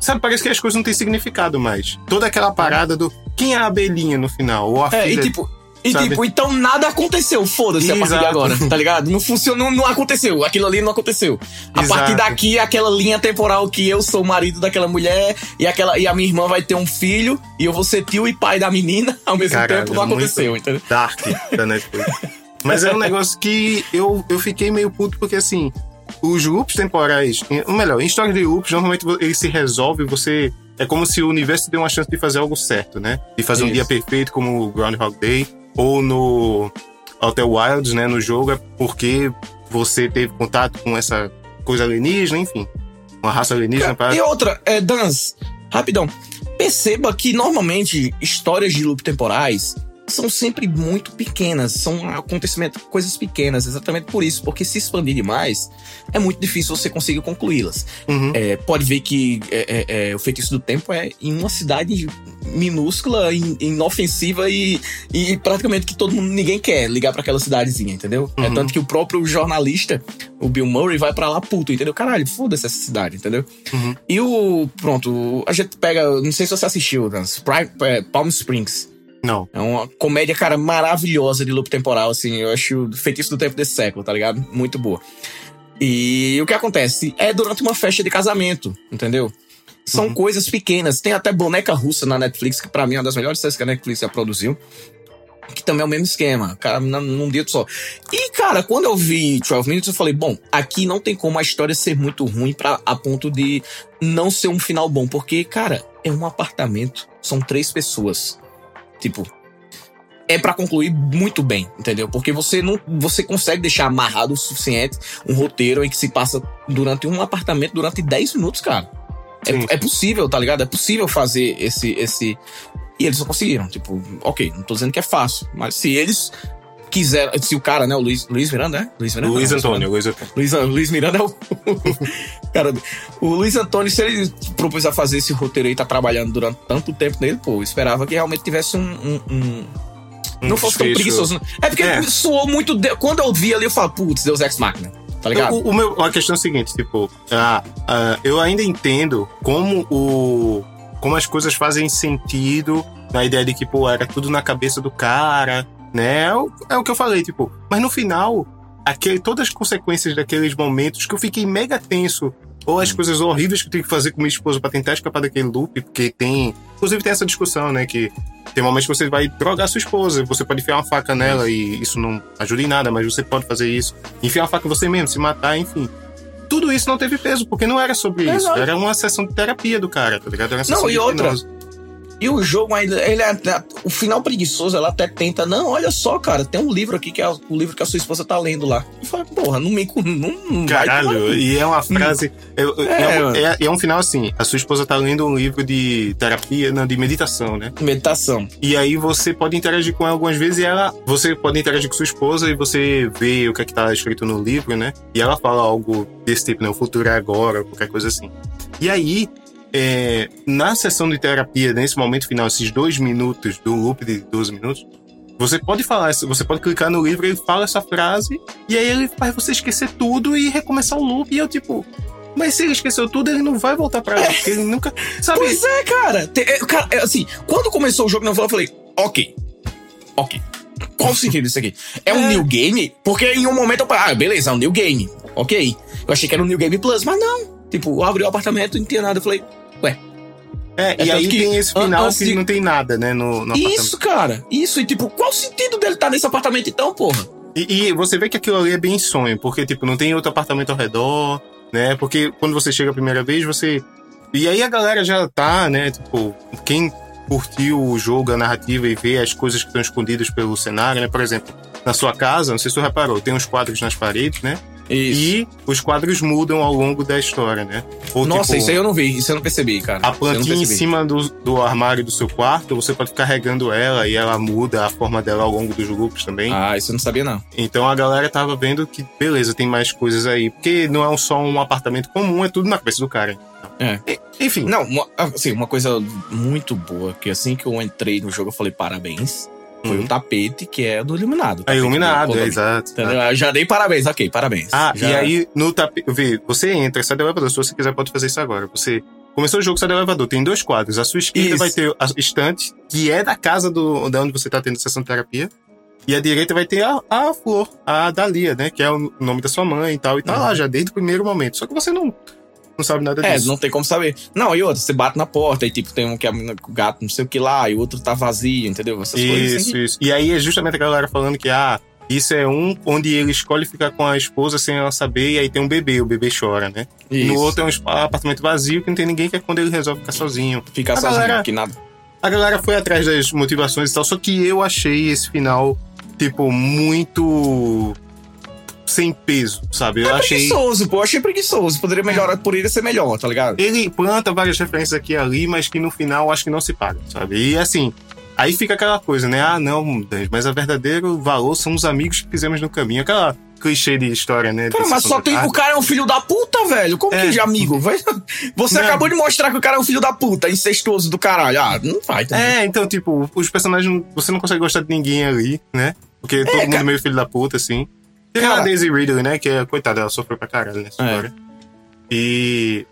Sabe, parece que as coisas não têm significado mais. Toda aquela parada do... Quem é a abelhinha no final? Ou a filha... então nada aconteceu, foda-se, a partir de agora, tá ligado? Não funcionou, não aconteceu, aquilo ali não aconteceu. A partir daqui, aquela linha temporal que eu sou o marido daquela mulher e a minha irmã vai ter um filho e eu vou ser tio e pai da menina ao mesmo tempo, não aconteceu, entendeu? Dark da Netflix. Mas é um negócio que eu fiquei meio puto porque assim, os loops temporais, ou melhor, em história de loops, normalmente ele se resolve, você... É como se o universo deu uma chance de fazer algo certo, né? De fazer um dia perfeito como o Groundhog Day. Ou no Outer Wilds, né, no jogo, é porque você teve contato com essa coisa alienígena, enfim. Uma raça alienígena. E outra, Danz, rapidão. Perceba que, normalmente, histórias de loop temporais, são sempre muito pequenas, são acontecimentos, coisas pequenas, exatamente por isso, porque se expandir demais, é muito difícil você conseguir concluí-las. Uhum. Pode ver que o Feitiço do Tempo é em uma cidade minúscula, inofensiva e praticamente que ninguém quer ligar pra aquela cidadezinha, entendeu? Uhum. É tanto que o próprio jornalista, o Bill Murray, vai pra lá puto, entendeu? Caralho, foda-se essa cidade, entendeu? Uhum. E a gente pega, não sei se você assistiu, né? Palm Springs. Não. É uma comédia, cara, maravilhosa de loop temporal, assim. Eu acho o Feitiço do Tempo desse século, tá ligado? Muito boa. E o que acontece? É durante uma festa de casamento, entendeu? São coisas pequenas. Tem até Boneca Russa na Netflix, que pra mim é uma das melhores séries que a Netflix já produziu. Que também é o mesmo esquema, cara, num dia só. E, cara, quando eu vi 12 Minutes, eu falei, bom, aqui não tem como a história ser muito ruim a ponto de não ser um final bom. Porque, cara, é um apartamento, são 3 pessoas. Tipo, é pra concluir muito bem, entendeu? Porque você consegue deixar amarrado o suficiente um roteiro em que se passa durante um apartamento durante 10 minutos, cara. É possível, tá ligado? É possível fazer esse... E eles não conseguiram. Tipo, ok, não tô dizendo que é fácil, mas se eles quiseram... Se o cara, né? O Luiz Miranda, né? Luís Antônio. Luiz Miranda é o... cara, o Luís Antônio, se ele propôs a fazer esse roteiro e tá trabalhando durante tanto tempo nele, pô, eu esperava que realmente tivesse não fosse tão preguiçoso. É porque soou muito... Quando eu vi ali, eu falo, putz, Deus Ex Machina. Tá ligado? A questão é a seguinte, tipo... eu ainda entendo como as coisas fazem sentido na ideia de que, pô, era tudo na cabeça do cara, né? É o que eu falei, tipo... Mas no final, todas as consequências daqueles momentos que eu fiquei mega tenso, ou as coisas horríveis que eu tive que fazer com minha esposa pra tentar escapar daquele loop, porque tem... Inclusive tem essa discussão, né? Que tem momentos que você vai drogar sua esposa, você pode enfiar uma faca nela e isso não ajuda em nada, mas você pode fazer isso. Enfiar uma faca em você mesmo, se matar, enfim... Tudo isso não teve peso, porque não era sobre isso. Era uma sessão de terapia do cara, tá ligado? Era uma sessão de hipnose. E o jogo ainda... O final preguiçoso, ela até tenta... Não, olha só, cara, tem um livro aqui, que é o livro que a sua esposa tá lendo lá. E fala, porra, não me... Não, caralho, e é uma frase... É um final assim, a sua esposa tá lendo um livro de terapia, não, de meditação, né? Meditação. E aí você pode interagir com ela algumas vezes, e você pode interagir com sua esposa, e você vê o que é que tá escrito no livro, né? E ela fala algo desse tipo, né? O futuro é agora, qualquer coisa assim. E aí... na sessão de terapia, nesse momento final, esses 2 minutos do loop de 12 minutos, você pode clicar no livro, ele fala essa frase e aí ele faz você esquecer tudo e recomeçar o loop. E eu, tipo, mas se ele esqueceu tudo, ele não vai voltar pra lá, porque ele nunca... Sabe? Pois é, cara. Assim, quando começou o jogo, eu falei, ok. Qual o sentido disso aqui? É um new game? Porque em um momento eu falei, beleza, é um new game. Ok. Eu achei que era um new game plus, mas não. Tipo, eu abri o apartamento e não tinha nada. Eu falei, ué. E aí tem esse final que não tem nada, né? No apartamento. Isso, cara. Isso. E tipo, qual o sentido dele estar nesse apartamento então, porra? E você vê que aquilo ali é bem sonho. Porque, tipo, não tem outro apartamento ao redor, né? Porque quando você chega a primeira vez, você... E aí a galera já tá, né? Tipo, quem curtiu o jogo, a narrativa e vê as coisas que estão escondidas pelo cenário, né? Por exemplo, na sua casa, não sei se você reparou, tem uns quadros nas paredes, né? Isso. E os quadros mudam ao longo da história, né? Ou, nossa, tipo, isso aí eu não vi, isso eu não percebi, cara. A plantinha em cima do armário do seu quarto, você pode ficar regando ela e ela muda a forma dela ao longo dos grupos também. Ah, isso eu não sabia, não. Então a galera tava vendo que, beleza, tem mais coisas aí. Porque não é só um apartamento comum, é tudo na cabeça do cara. Enfim. Não, assim, uma coisa muito boa, que assim que eu entrei no jogo eu falei, parabéns. Foi o tapete que é do iluminado. É iluminado, exato. Então, já dei parabéns, ok, parabéns. E aí no tapete, você entra, sai do elevador. Se você quiser, pode fazer isso agora. Você começou o jogo, sai do elevador. Tem 2 quadros. A sua esquerda vai ter a estante, que é da casa da onde você tá tendo sessão de terapia. E a direita vai ter a flor, a Dália, né? Que é o nome da sua mãe e tal. E tá lá já desde o primeiro momento. Só que você não sabe nada disso. Não tem como saber. Não, e outra, você bate na porta, e tipo, tem um que é o gato não sei o que lá, e o outro tá vazio, entendeu? Essas coisas assim. Isso. E aí é justamente a galera falando que, isso é onde ele escolhe ficar com a esposa sem ela saber, e aí tem um bebê, o bebê chora, né? Isso. No outro é um apartamento vazio que não tem ninguém, que é quando ele resolve ficar sozinho. A galera foi atrás das motivações e tal, só que eu achei esse final, tipo, muito... sem peso, sabe? Eu achei preguiçoso. Poderia melhorar por ele ser melhor, tá ligado? Ele planta várias referências aqui e ali, mas que no final acho que não se paga, sabe? E assim, Aí fica aquela coisa, né? Ah, não, mas o verdadeiro valor são os amigos que fizemos no caminho. Aquela clichê de história, né? Cara, mas só tem... O cara é um filho da puta, velho. Como que de amigo? Você acabou de mostrar que o cara é um filho da puta, incestuoso do caralho. Ah, não vai também. É, então, tipo, os personagens... Você não consegue gostar de ninguém ali, né? Porque todo mundo é meio filho da puta, assim. Tem a Daisy Ridley, né? Que, coitada, ela sofreu pra caralho nessa história.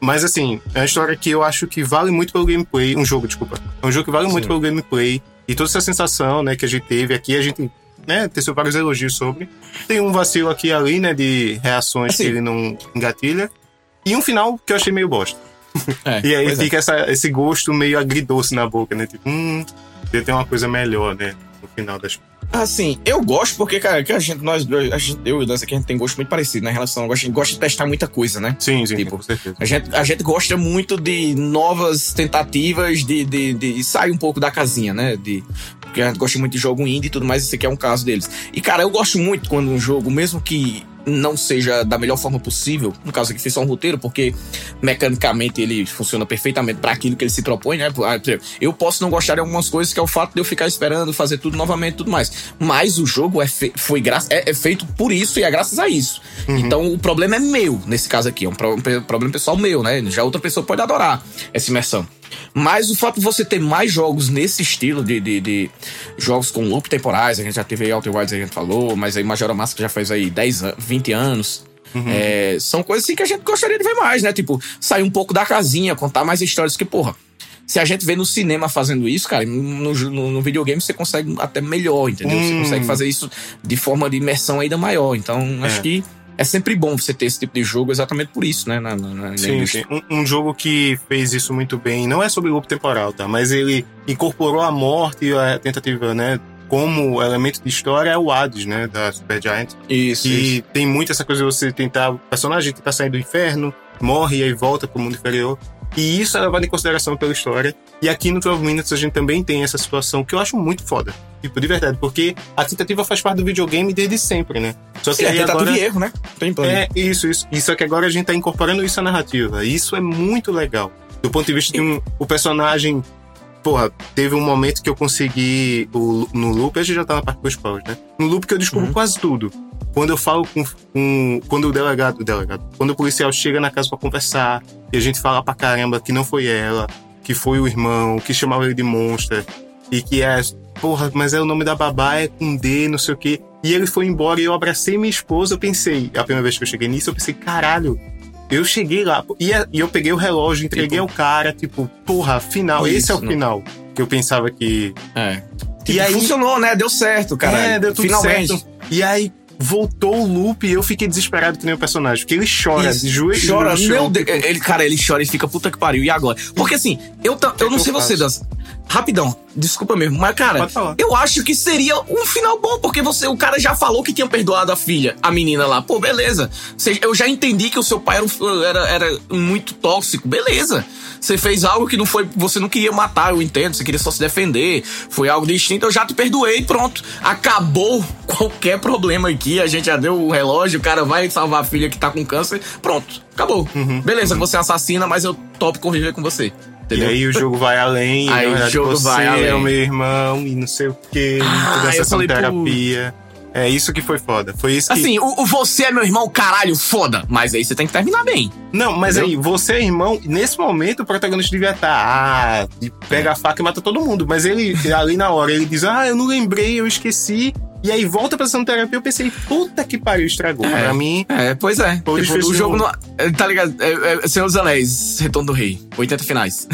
Mas assim, é uma história que eu acho que vale muito pelo gameplay. Um jogo, desculpa. É um jogo que vale muito pelo gameplay. E toda essa sensação, né, que a gente teve aqui, a gente, né, teceu vários elogios sobre. Tem um vacilo aqui e ali, né, de reações assim, que ele não engatilha. E um final que eu achei meio bosta. É, e aí fica esse gosto meio agridoce na boca, né? Tipo, tem uma coisa melhor, né, no final das coisas. Assim, eu gosto porque, cara, que nós dois, eu e o Dança aqui, a gente tem gosto muito parecido na relação. A gente gosta de testar muita coisa, né? Sim, sim, tipo, com certeza. A gente gosta muito de novas tentativas de sair um pouco da casinha, né? Porque a gente gosta muito de jogo indie e tudo mais, esse aqui é um caso deles. E, cara, eu gosto muito quando um jogo, mesmo que não seja da melhor forma possível, no caso aqui foi só um roteiro, porque mecanicamente ele funciona perfeitamente para aquilo que ele se propõe, né? Eu posso não gostar de algumas coisas, que é o fato de eu ficar esperando fazer tudo novamente e tudo mais, mas o jogo é feito por isso e é graças a isso. Então o problema é meu, nesse caso aqui, é um problema pessoal meu, né? Já outra pessoa pode adorar essa imersão. Mas o fato de você ter mais jogos nesse estilo de jogos com loop temporais, a gente já teve aí Outer Wilds, a gente falou, mas aí Majora's Mask já faz aí 20 anos. São coisas assim que a gente gostaria de ver mais, né? Tipo, sair um pouco da casinha, contar mais histórias, que porra, se a gente vê no cinema fazendo isso, cara, no videogame você consegue até melhor, entendeu? Você consegue fazer isso de forma de imersão ainda maior. Então, acho que é sempre bom você ter esse tipo de jogo, exatamente por isso, né? Sim. Um jogo que fez isso muito bem, não é sobre loop temporal, tá? Mas ele incorporou a morte e a tentativa, né? Como elemento de história é o Hades, né? Da Supergiant. Isso. Tem muito essa coisa de você tentar... O personagem tentar sair do inferno, morre e aí volta pro mundo inferior. E isso é levado em consideração pela história. E aqui no 12 Minutes a gente também tem essa situação que eu acho muito foda. Tipo, de verdade, porque a tentativa faz parte do videogame desde sempre, né? Só que aí agora... de erro, né? Tem plano. É, isso. E só que agora a gente tá incorporando isso à narrativa. E isso é muito legal. Do ponto de vista de o personagem... Porra, teve um momento que eu consegui... No loop, a gente já tá na parte dos paus, né? No loop que eu descubro quase tudo. Quando eu falo com quando quando o policial chega na casa pra conversar, e a gente fala pra caramba que não foi ela, que foi o irmão, que chamava ele de monster, e que é... Porra, mas é o nome da babá, é com D, não sei o quê. E ele foi embora e eu abracei minha esposa, eu pensei... A primeira vez que eu cheguei nisso, eu pensei, caralho, eu cheguei lá. E eu peguei o relógio, entreguei ao cara, tipo... Porra, final, isso, esse é o final que eu pensava que... É. Tipo, e aí funcionou, né? Deu certo, cara. É, deu tudo certo. E aí... Voltou o loop e eu fiquei desesperado que nem o personagem. Porque ele chora, de joelho. Chora, meu Deus. Ele chora e fica puta que pariu. E agora? Porque assim, eu não sei você, Dança. Rapidão, desculpa mesmo. Mas, cara, eu acho que seria um final bom. Porque o cara já falou que tinha perdoado a filha, a menina lá. Pô, beleza. Eu já entendi que o seu pai era muito tóxico. Beleza. Você fez algo que não foi... Você não queria matar, eu entendo. Você queria só se defender. Foi algo distinto. Eu já te perdoei, pronto. Acabou qualquer problema aqui. A gente já deu o relógio. O cara vai salvar a filha que tá com câncer. Pronto. Acabou. Beleza, você assassina, mas eu topo conviver com você. Entendeu? E aí o jogo vai além, aí o jogo você vai além. É o meu irmão e não sei o que, toda essa terapia. É isso que foi foda. Foi isso que... Assim, o você é meu irmão, caralho, foda. Mas aí você tem que terminar bem. Não, mas entendeu? Aí, você é irmão, nesse momento o protagonista devia estar. E pega a faca e mata todo mundo. Mas ele, ali na hora, ele diz: eu não lembrei, eu esqueci. E aí volta pra essa terapia, eu pensei, puta que pariu, estragou. Pra mim... pois é. Tipo, o jogo não... Tá ligado? Senhor dos Anéis, Retorno do Rei. 80 finais.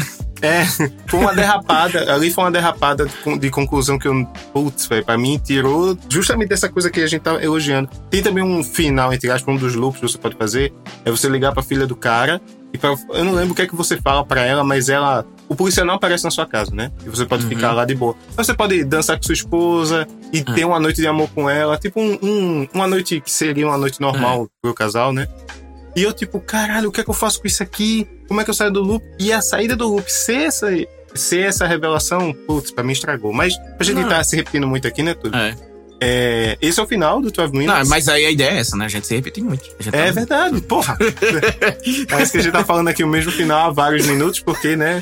Foi uma derrapada. Ali foi uma derrapada de conclusão que eu... Putz, velho, pra mim tirou justamente dessa coisa que a gente tá elogiando. Tem também um final, entre aspas, um dos loops que você pode fazer. É você ligar pra filha do cara. Eu não lembro o que é que você fala pra ela, mas ela... O policial não aparece na sua casa, né? E você pode ficar lá de boa. Mas você pode dançar com sua esposa e ter uma noite de amor com ela. Tipo, uma noite que seria uma noite normal pro casal, né? E eu tipo, caralho, o que é que eu faço com isso aqui? Como é que eu saio do loop? E a saída do loop ser essa revelação, putz, pra mim estragou. Mas a gente tá se repetindo muito aqui, né, tudo? Esse é o final do 12 Minutes. Não, mas aí a ideia é essa, né? A gente se repete muito. É verdade, porra. Parece que a gente tá falando aqui o mesmo final há vários minutos, porque, né?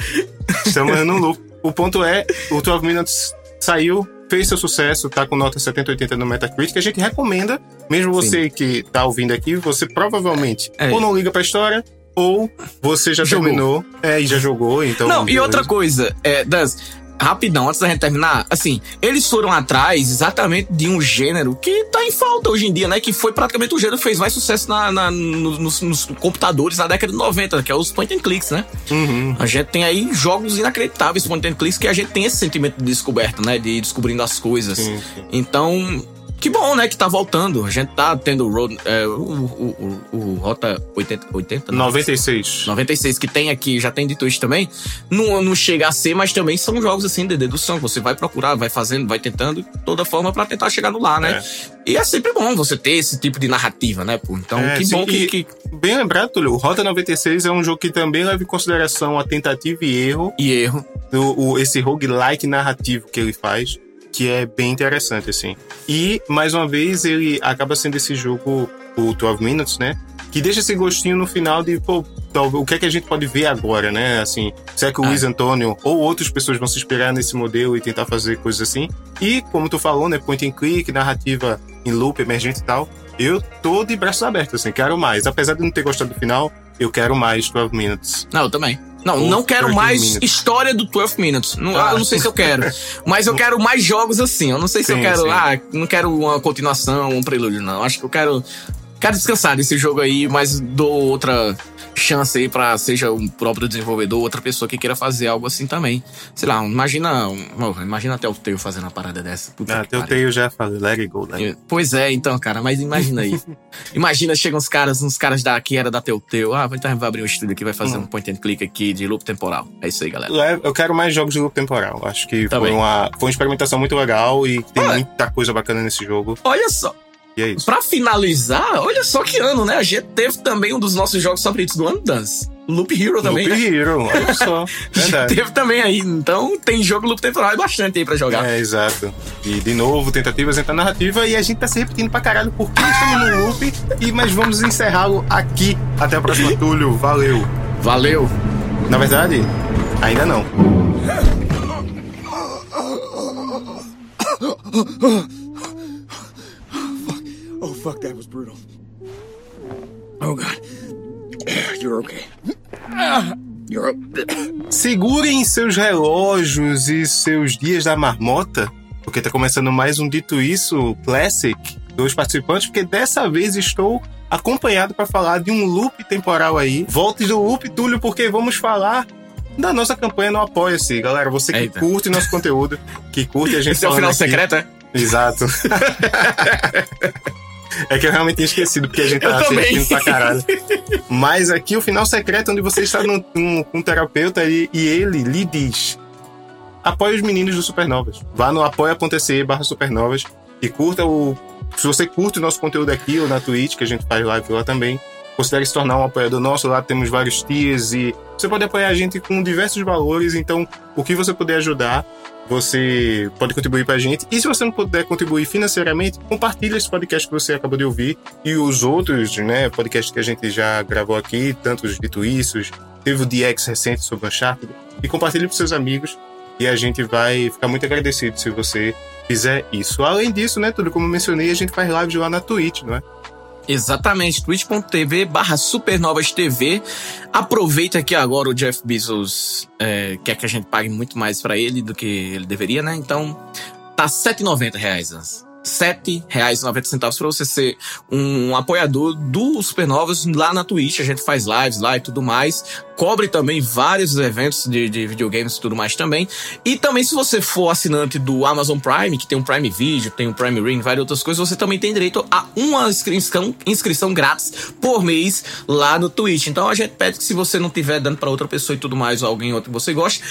Estamos no loop. O ponto é, o 12 Minutes saiu, fez seu sucesso, tá com nota 70, 80 no Metacritic, a gente recomenda, mesmo você que tá ouvindo aqui, você provavelmente ou não liga pra história, ou você já terminou e já jogou, então... Não, e outra coisa, rapidão, antes da gente terminar, assim, eles foram atrás exatamente de um gênero que tá em falta hoje em dia, né? Que foi praticamente o gênero que fez mais sucesso nos computadores na década de 90, que é os point and clicks, né? Uhum. A gente tem aí jogos inacreditáveis, point and clicks, que a gente tem esse sentimento de descoberta, né? De ir descobrindo as coisas. Sim. Então... Que bom, né, que tá voltando. A gente tá tendo o Rota 96. 96, que tem aqui, já tem de Twitch também. Não chega a ser, mas também são jogos assim de dedução. Você vai procurar, vai fazendo, vai tentando, de toda forma, pra tentar chegar no lar, né? E é sempre bom você ter esse tipo de narrativa, né, pô? Então, que bom que... Bem lembrado, Túlio, o Rota 96 é um jogo que também leva em consideração a tentativa e erro. Esse roguelike narrativo que ele faz. Que é bem interessante, assim. E, mais uma vez, ele acaba sendo esse jogo, o 12 Minutes, né? Que deixa esse gostinho no final de, pô, o que é que a gente pode ver agora, né? Assim, será que o Luís António ou outras pessoas vão se inspirar nesse modelo e tentar fazer coisas assim? E, como tu falou, né? Point and click, narrativa em loop, emergente e tal. Eu tô de braços abertos, assim, quero mais. Apesar de não ter gostado do final, eu quero mais 12 Minutes. Não, eu também. Não, não quero mais história do 12 Minutes. Não, eu não sei se eu quero. Mas eu quero mais jogos assim. Eu não sei se eu quero... não quero uma continuação, um prelúdio, não. Acho que eu quero descansar desse jogo aí, mas dou outra chance aí pra seja um próprio desenvolvedor, outra pessoa que queira fazer algo assim também. Sei lá, imagina até o Telltale fazendo uma parada dessa. Até o Telltale já faz let it go, né? Pois é, então, cara, mas imagina aí. Imagina, chegam uns caras que era da Telltale. Então vai abrir um estúdio aqui, vai fazer um point and click aqui de loop temporal. É isso aí, galera. Eu quero mais jogos de loop temporal. Acho que foi uma experimentação muito legal e tem muita coisa bacana nesse jogo. Olha só. E é isso. Pra finalizar, olha só que ano, né? A gente teve também um dos nossos jogos favoritos do ano, Loop Hero também, Loop Hero, olha só. Verdade. Teve também aí, então tem jogo loop temporal bastante aí pra jogar. Exato. E de novo, tentativas entrar narrativa e a gente tá se repetindo pra caralho porque estamos no loop, mas vamos encerrá-lo aqui. Até a próxima, Túlio. Valeu. Valeu. Na verdade, ainda não. Oh, fuck, that was brutal. Oh, God. You're okay. You're okay. Segurem seus relógios e seus dias da marmota, porque tá começando mais um Dito Isso Classic dos participantes, porque dessa vez estou acompanhado para falar de um loop temporal aí. Voltes do loop, Túlio, porque vamos falar da nossa campanha no Apoia-se. Galera, você que curte nosso conteúdo, que curte a gente falando aqui. Esse é o final secreto, é? Exato. É que eu realmente tinha esquecido, porque a gente tá assistindo pra caralho. Mas aqui o final secreto, onde você está com um terapeuta e ele lhe diz: apoie os meninos do Supernovas. Vá no apoia.se/supernovas e curta o... Se você curte o nosso conteúdo aqui ou na Twitch, que a gente faz live lá também, considere se tornar um apoiador nosso. Lá temos vários tiers e você pode apoiar a gente com diversos valores. Então, o que você puder ajudar, você pode contribuir pra gente. E se você não puder contribuir financeiramente, compartilha esse podcast que você acabou de ouvir e os outros, né, podcasts que a gente já gravou aqui, tanto os Dito Isso, teve o DX recente sobre a Charter, e compartilha pros seus amigos e a gente vai ficar muito agradecido se você fizer isso. Além disso, né, tudo como eu mencionei, a gente faz live lá na Twitch, não é? Exatamente, twitch.tv/supernovastv. Aproveita que agora o Jeff Bezos quer que a gente pague muito mais pra ele do que ele deveria, né? Então, tá R$7,90. R$7,90 pra você ser um apoiador do Supernovas lá na Twitch. A gente faz lives lá e tudo mais. Cobre também vários eventos de videogames e tudo mais também. E também, se você for assinante do Amazon Prime, que tem um Prime Video, tem um Prime Ring, várias outras coisas, você também tem direito a uma inscrição grátis por mês lá no Twitch. Então a gente pede que, se você não tiver dando pra outra pessoa e tudo mais, ou alguém outro que você goste,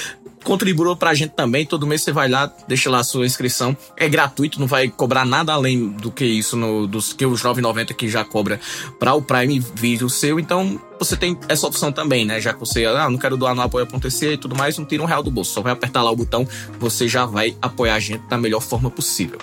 contribua pra gente também. Todo mês você vai lá, deixa lá a sua inscrição. É gratuito, não vai cobrar nada além do que isso, dos que os R$9,90 que já cobra pra o Prime Video seu. Então você tem essa opção também, né? Já que você não quero doar no apoia.se e tudo mais, não tira R$1 do bolso. Só vai apertar lá o botão, você já vai apoiar a gente da melhor forma possível.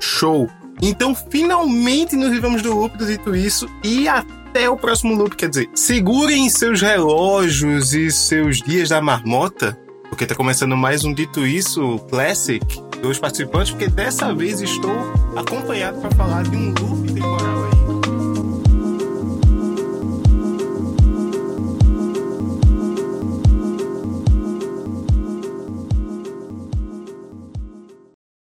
Show! Então, finalmente nos livramos do loop do Dito Isso e até o próximo loop, quer dizer, segurem seus relógios e seus dias da marmota, porque tá começando mais um Dito Isso Classic dos participantes, porque dessa vez estou acompanhado para falar de um loop temporal aí.